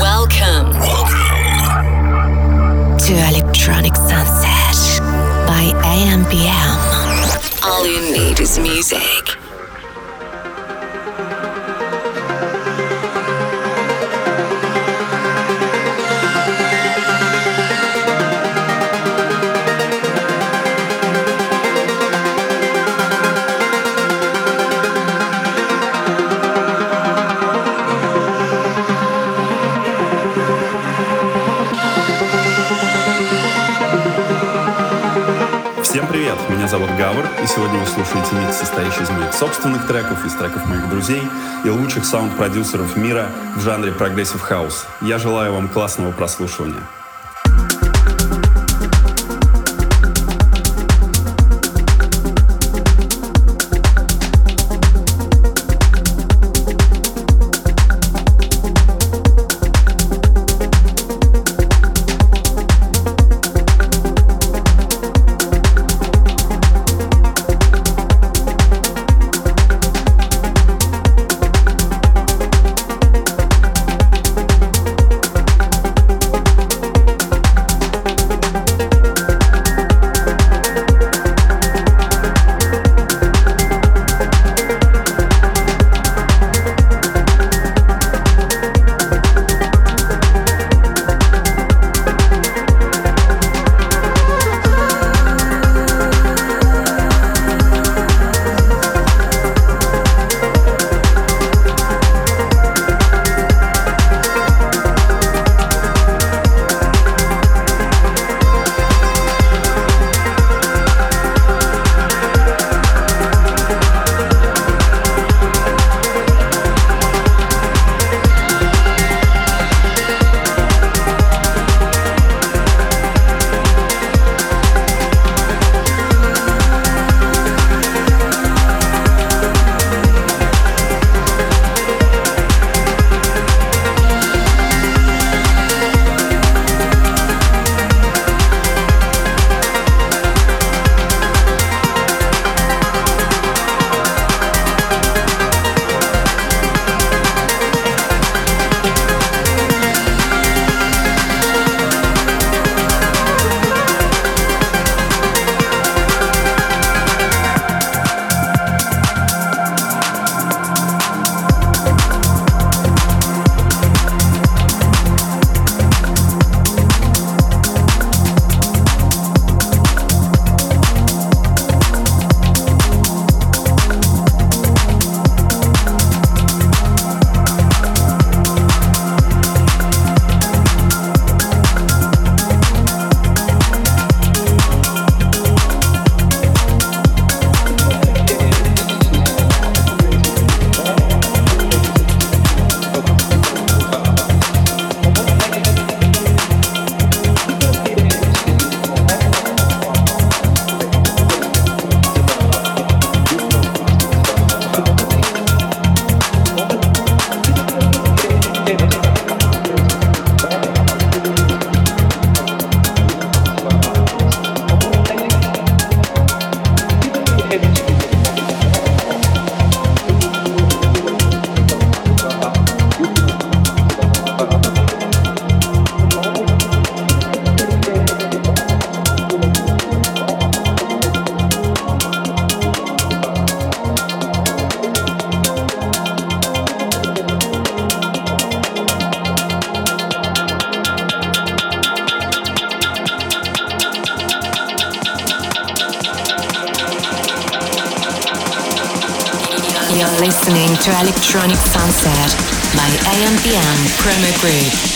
Welcome to Electronic Sunset by AM/PM. All you need is music. Меня зовут Гавр, и сегодня вы слушаете микс, состоящий из моих собственных треков, из треков моих друзей и лучших саунд-продюсеров мира в жанре прогрессив хаус. Я желаю вам классного прослушивания. You're listening to Electronic Sunset by AM/PM Promo Group.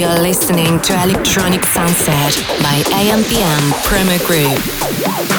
You're listening to Electronic Sunset by AM/PM Promo Group.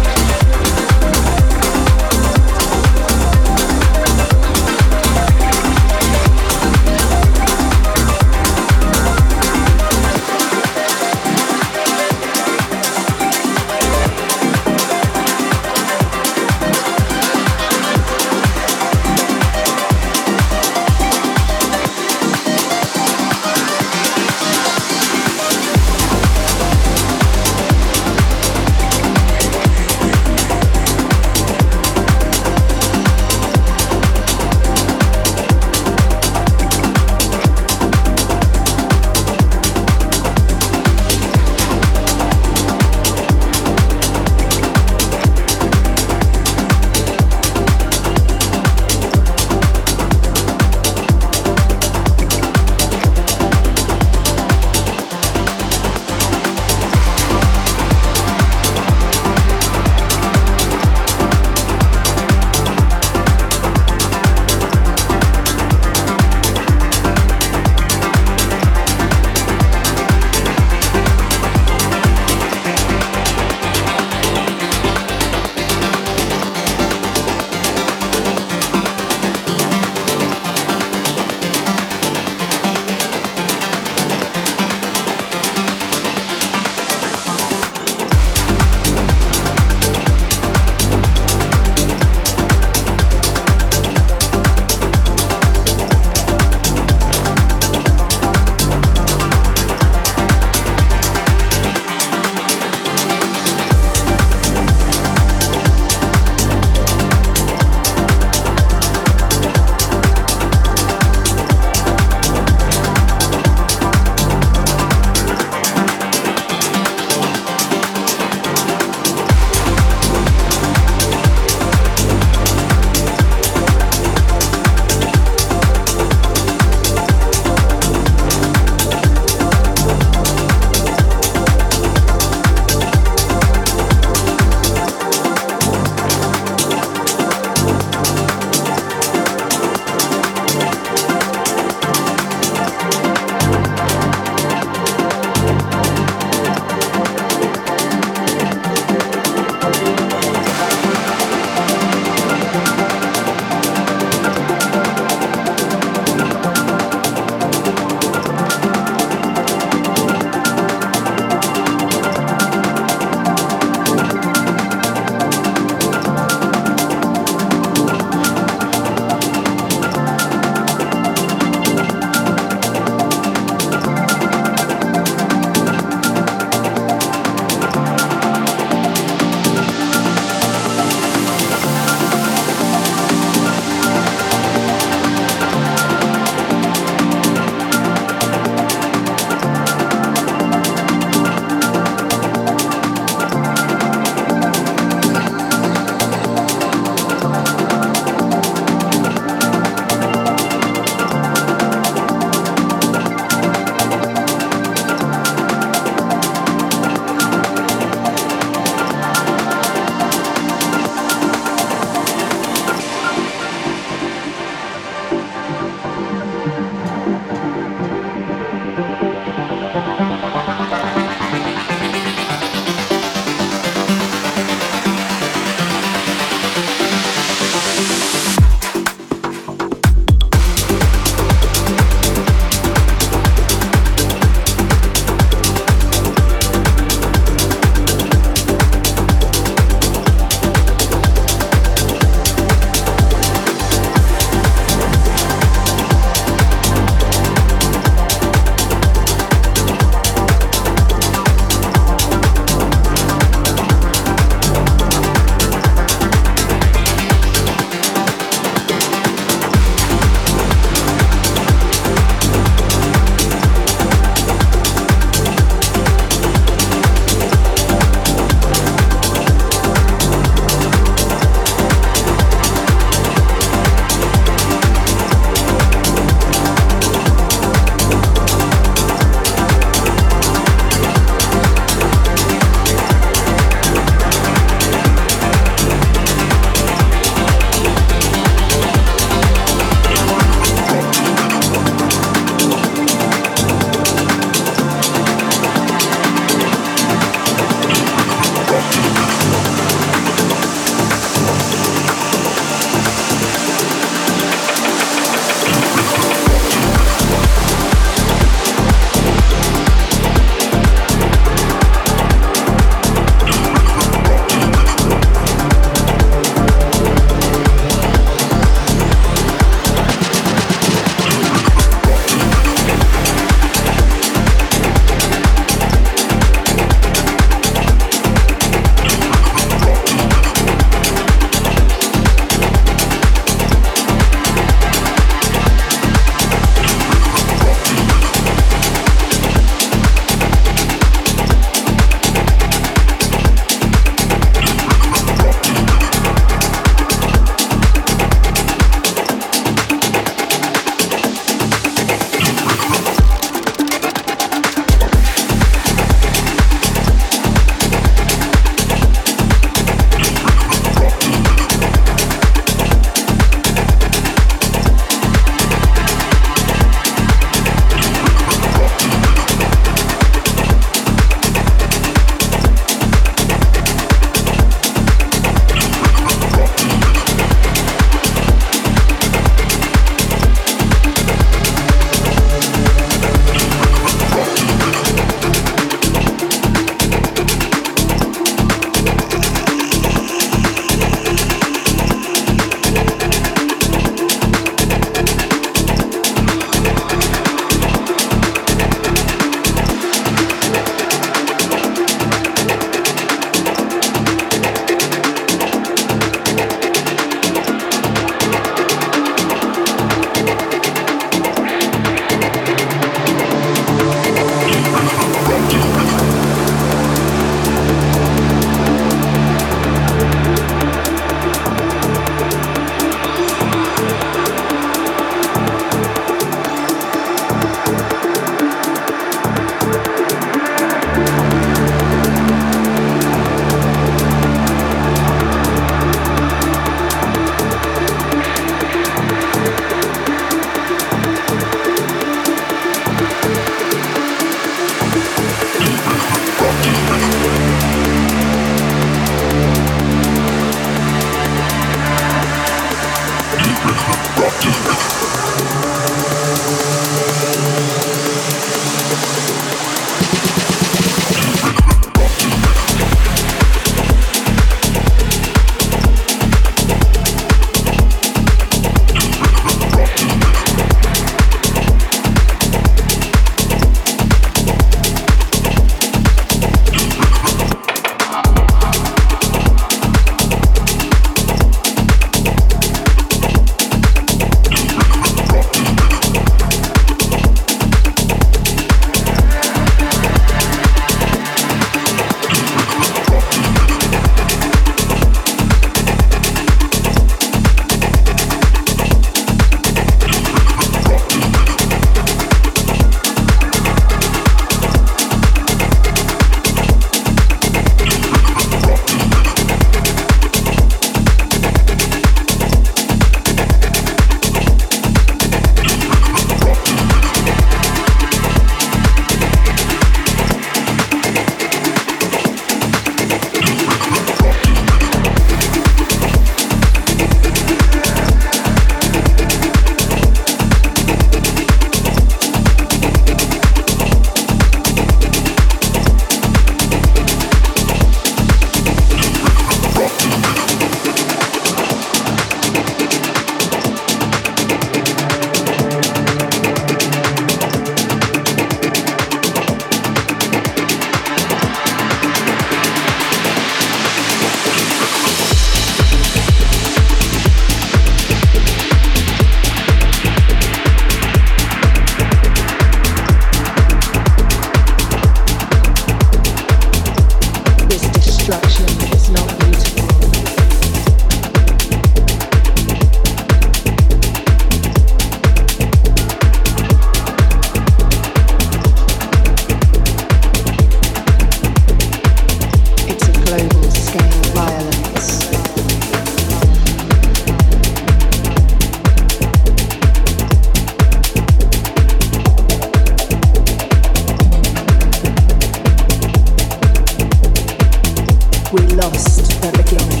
lost the beginning.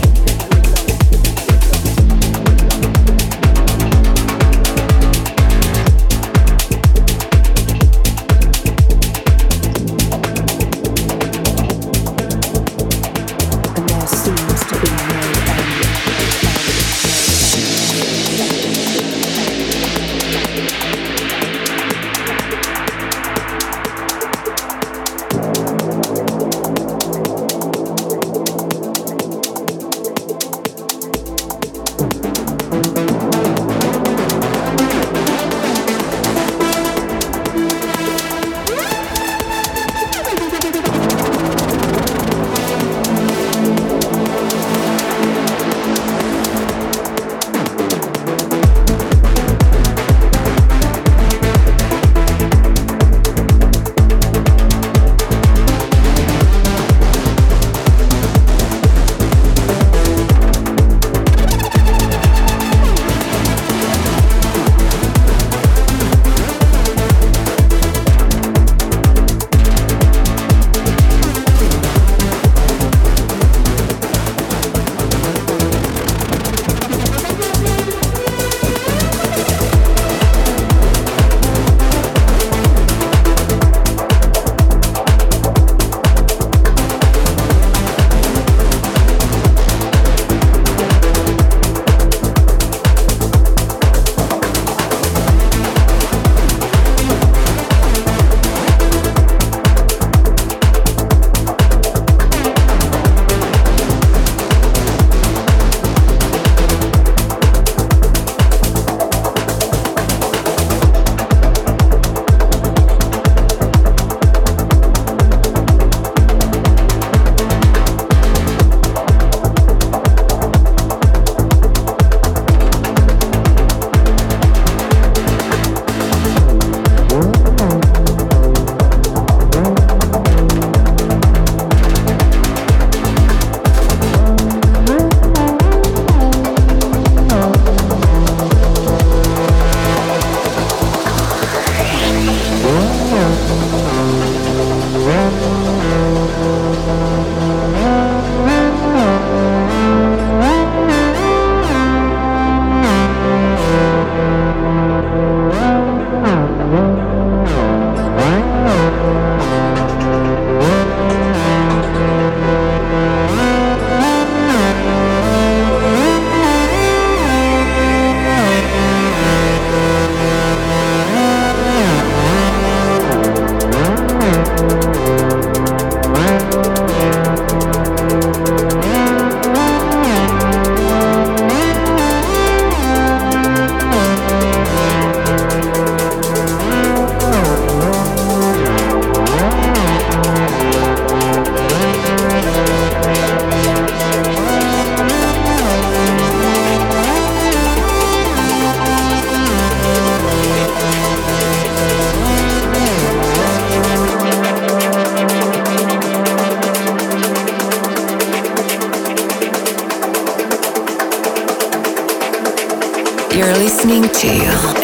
You're listening to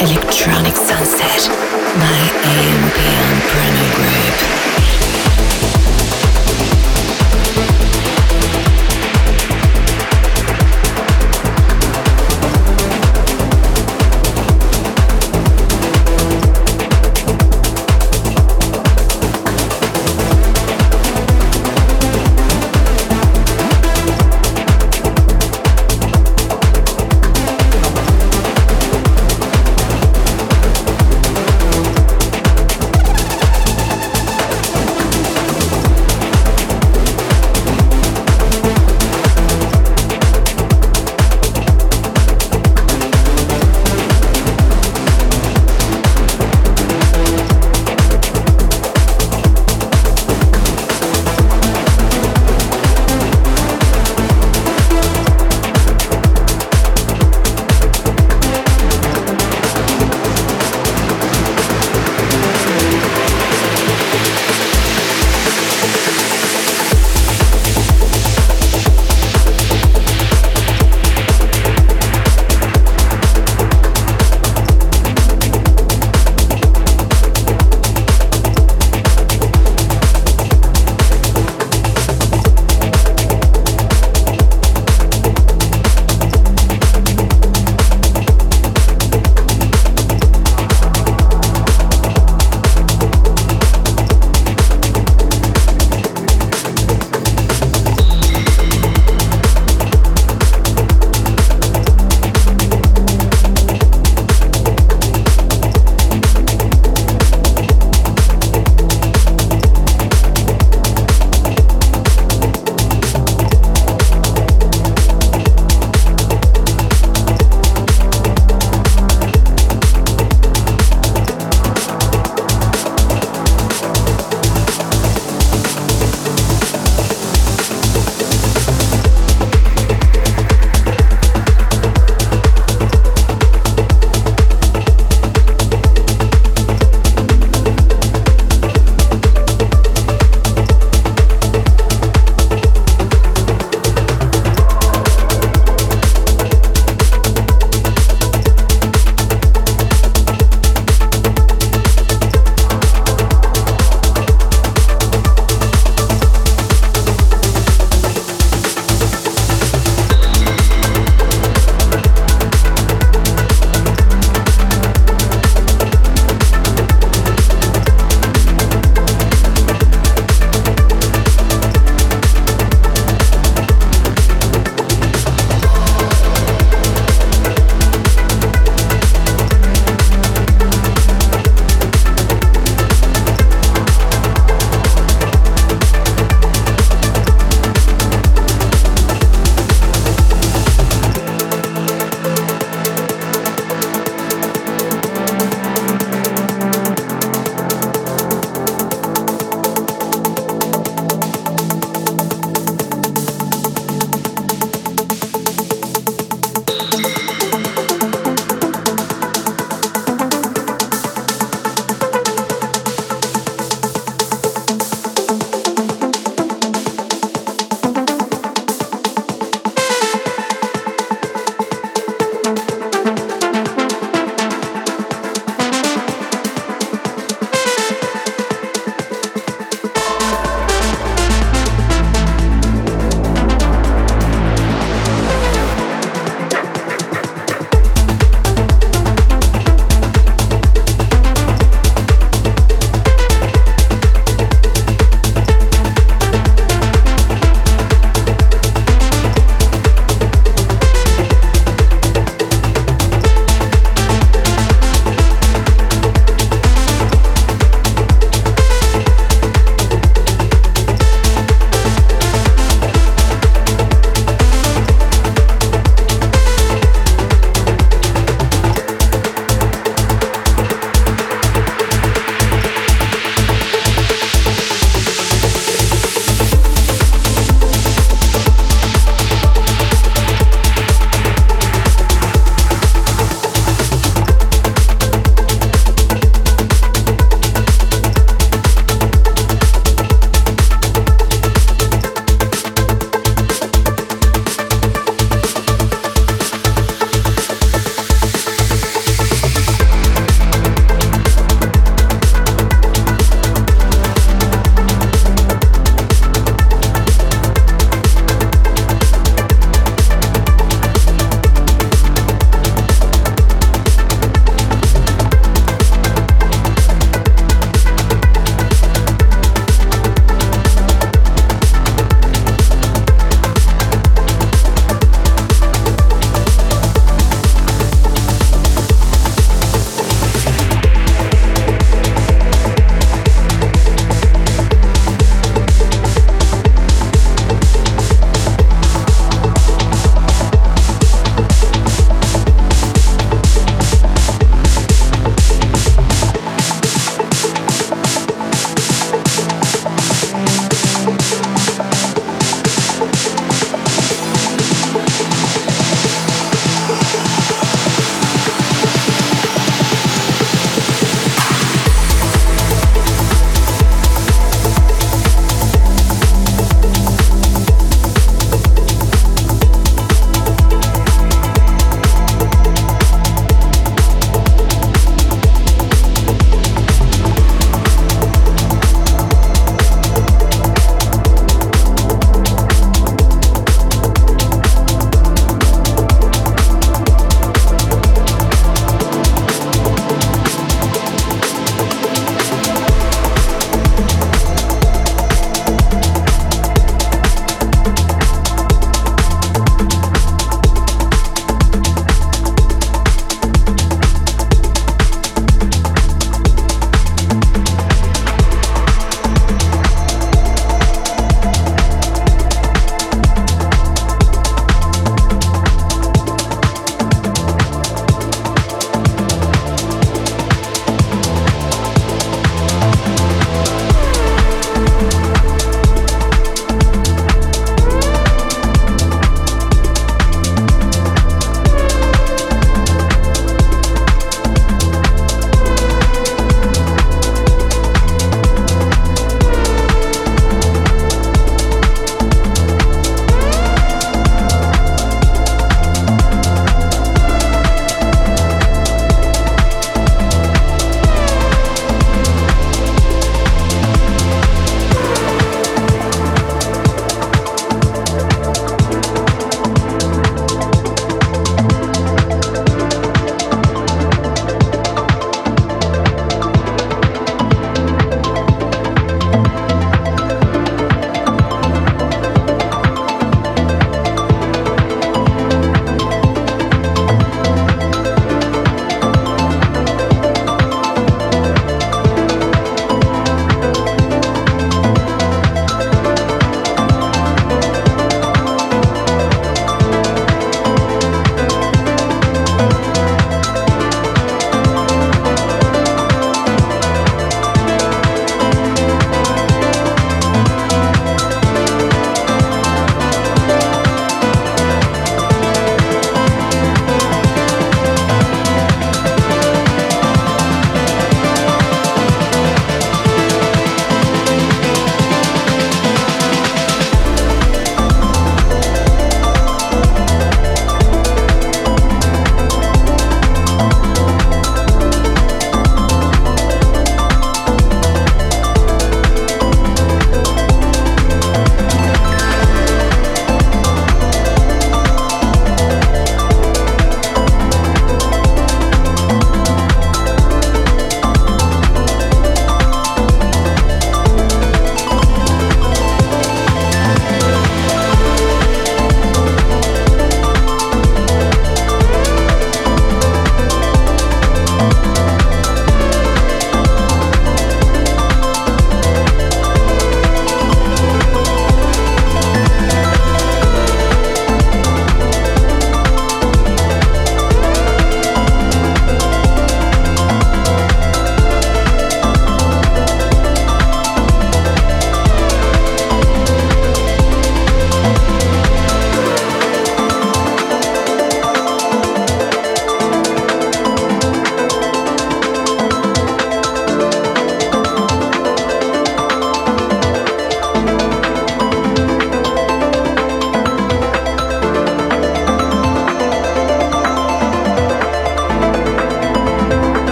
Electronic Sunset by AM/PM Prana Group.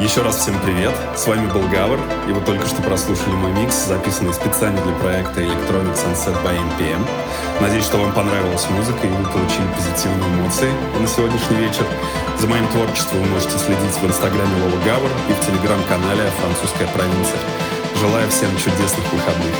Еще раз всем привет, с вами был Гавр, и вы только что прослушали мой микс, записанный специально для проекта Electronic Sunset by AM×PM. Надеюсь, что вам понравилась музыка и вы получили позитивные эмоции на сегодняшний вечер. За моим творчеством вы можете следить в инстаграме Вова Гавр и в телеграм-канале «Французская провинция». Желаю всем чудесных выходных.